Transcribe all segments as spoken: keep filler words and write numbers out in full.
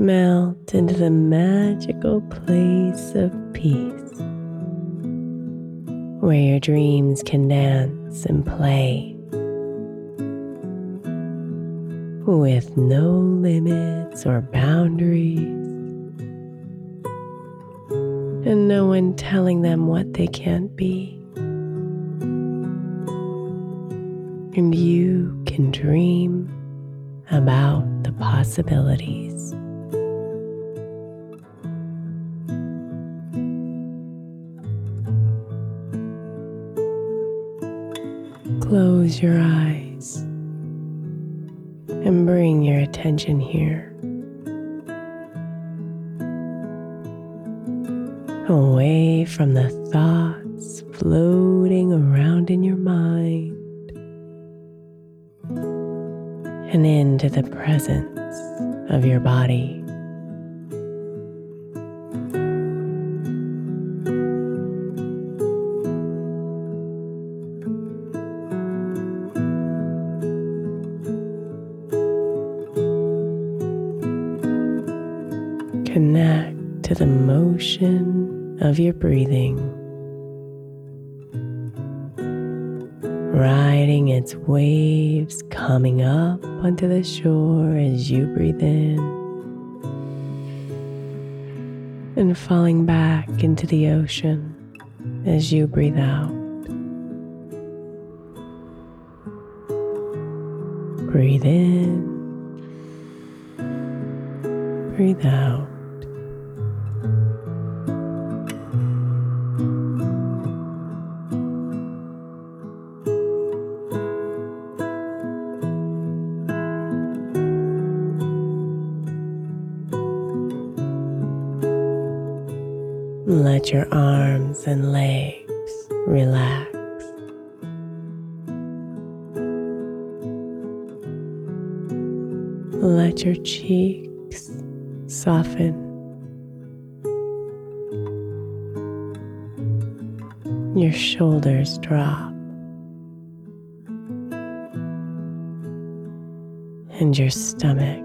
Melt into the magical place of peace, where your dreams can dance and play with no limits or boundaries, and no one telling them what they can't be. And you can dream about the possibilities. Close your eyes and bring your attention here, away from the thoughts floating around in your mind and into the presence of your body. Connect to the motion of your breathing, riding its waves coming up onto the shore as you breathe in and falling back into the ocean as you breathe out. Breathe in, breathe out. Let your arms and legs relax. Let your cheeks soften. Your shoulders drop. And your stomach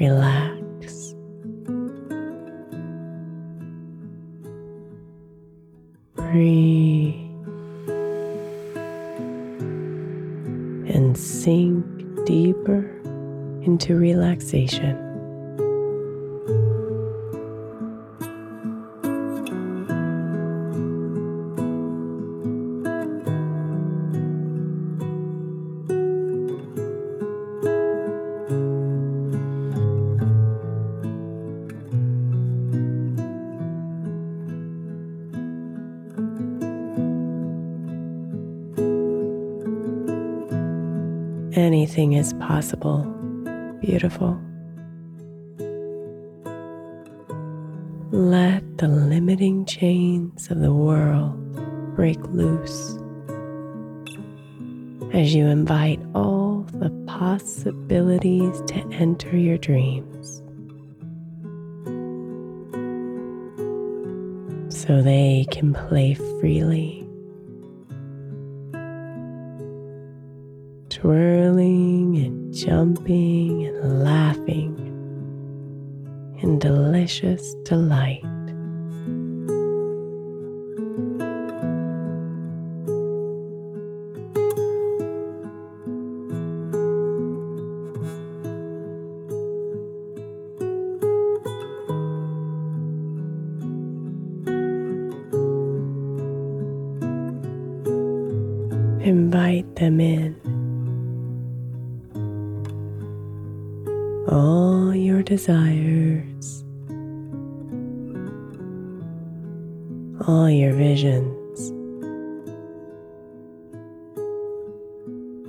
relax. free and sink deeper into relaxation. Anything is possible, beautiful. Let the limiting chains of the world break loose as you invite all the possibilities to enter your dreams, so they can play freely, twirling and jumping and laughing in delicious delight. Invite them in. All your desires, all your visions,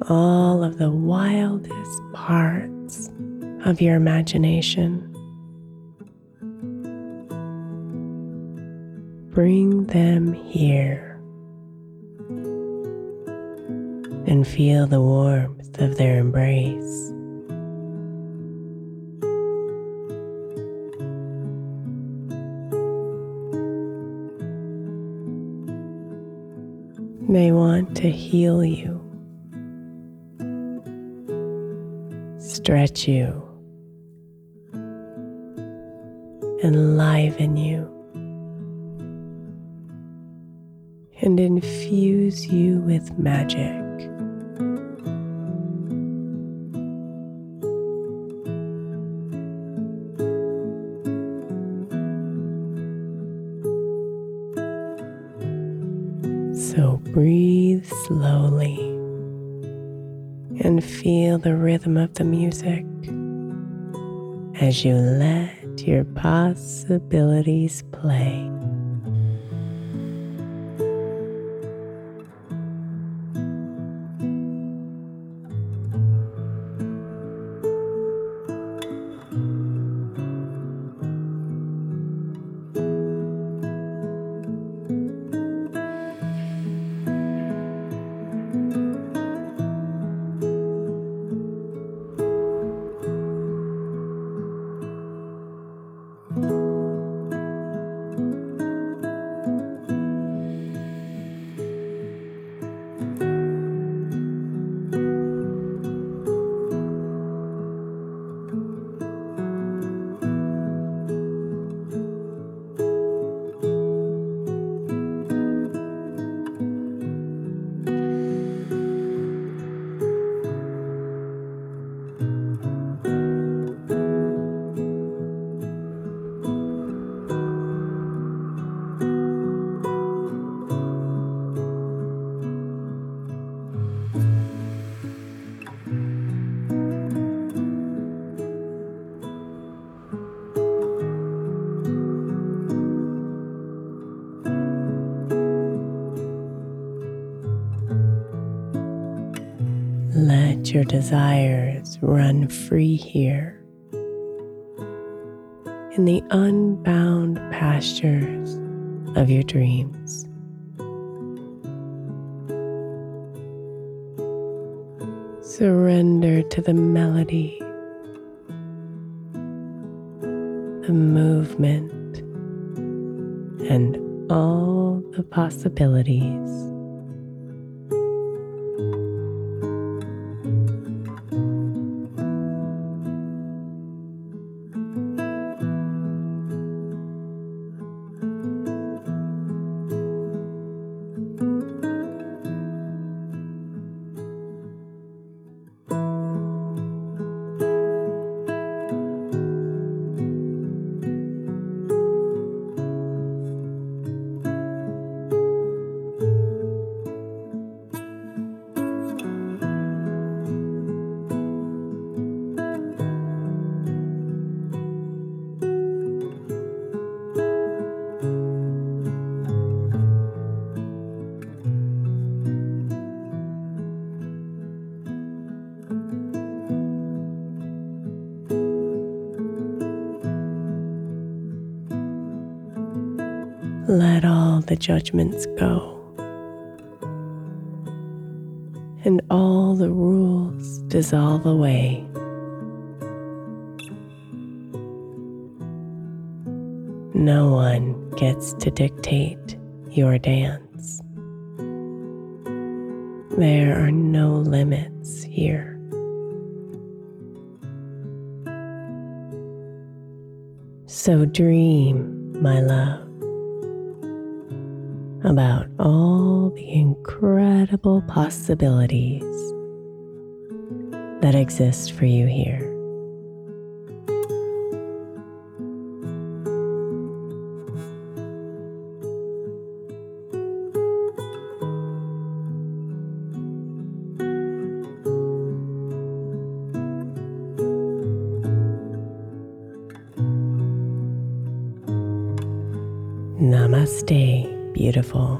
all of the wildest parts of your imagination. Bring them here and feel the warmth of their embrace. They want to heal you, stretch you, enliven you, and infuse you with magic. So breathe slowly and feel the rhythm of the music as you let your possibilities play. Let your desires run free here in the unbound pastures of your dreams. Surrender to the melody, the movement, and all the possibilities. the judgments go, and all the rules dissolve away. No one gets to dictate your dance. There are no limits here. So dream, my love, about all the incredible possibilities that exist for you here. Namaste, beautiful.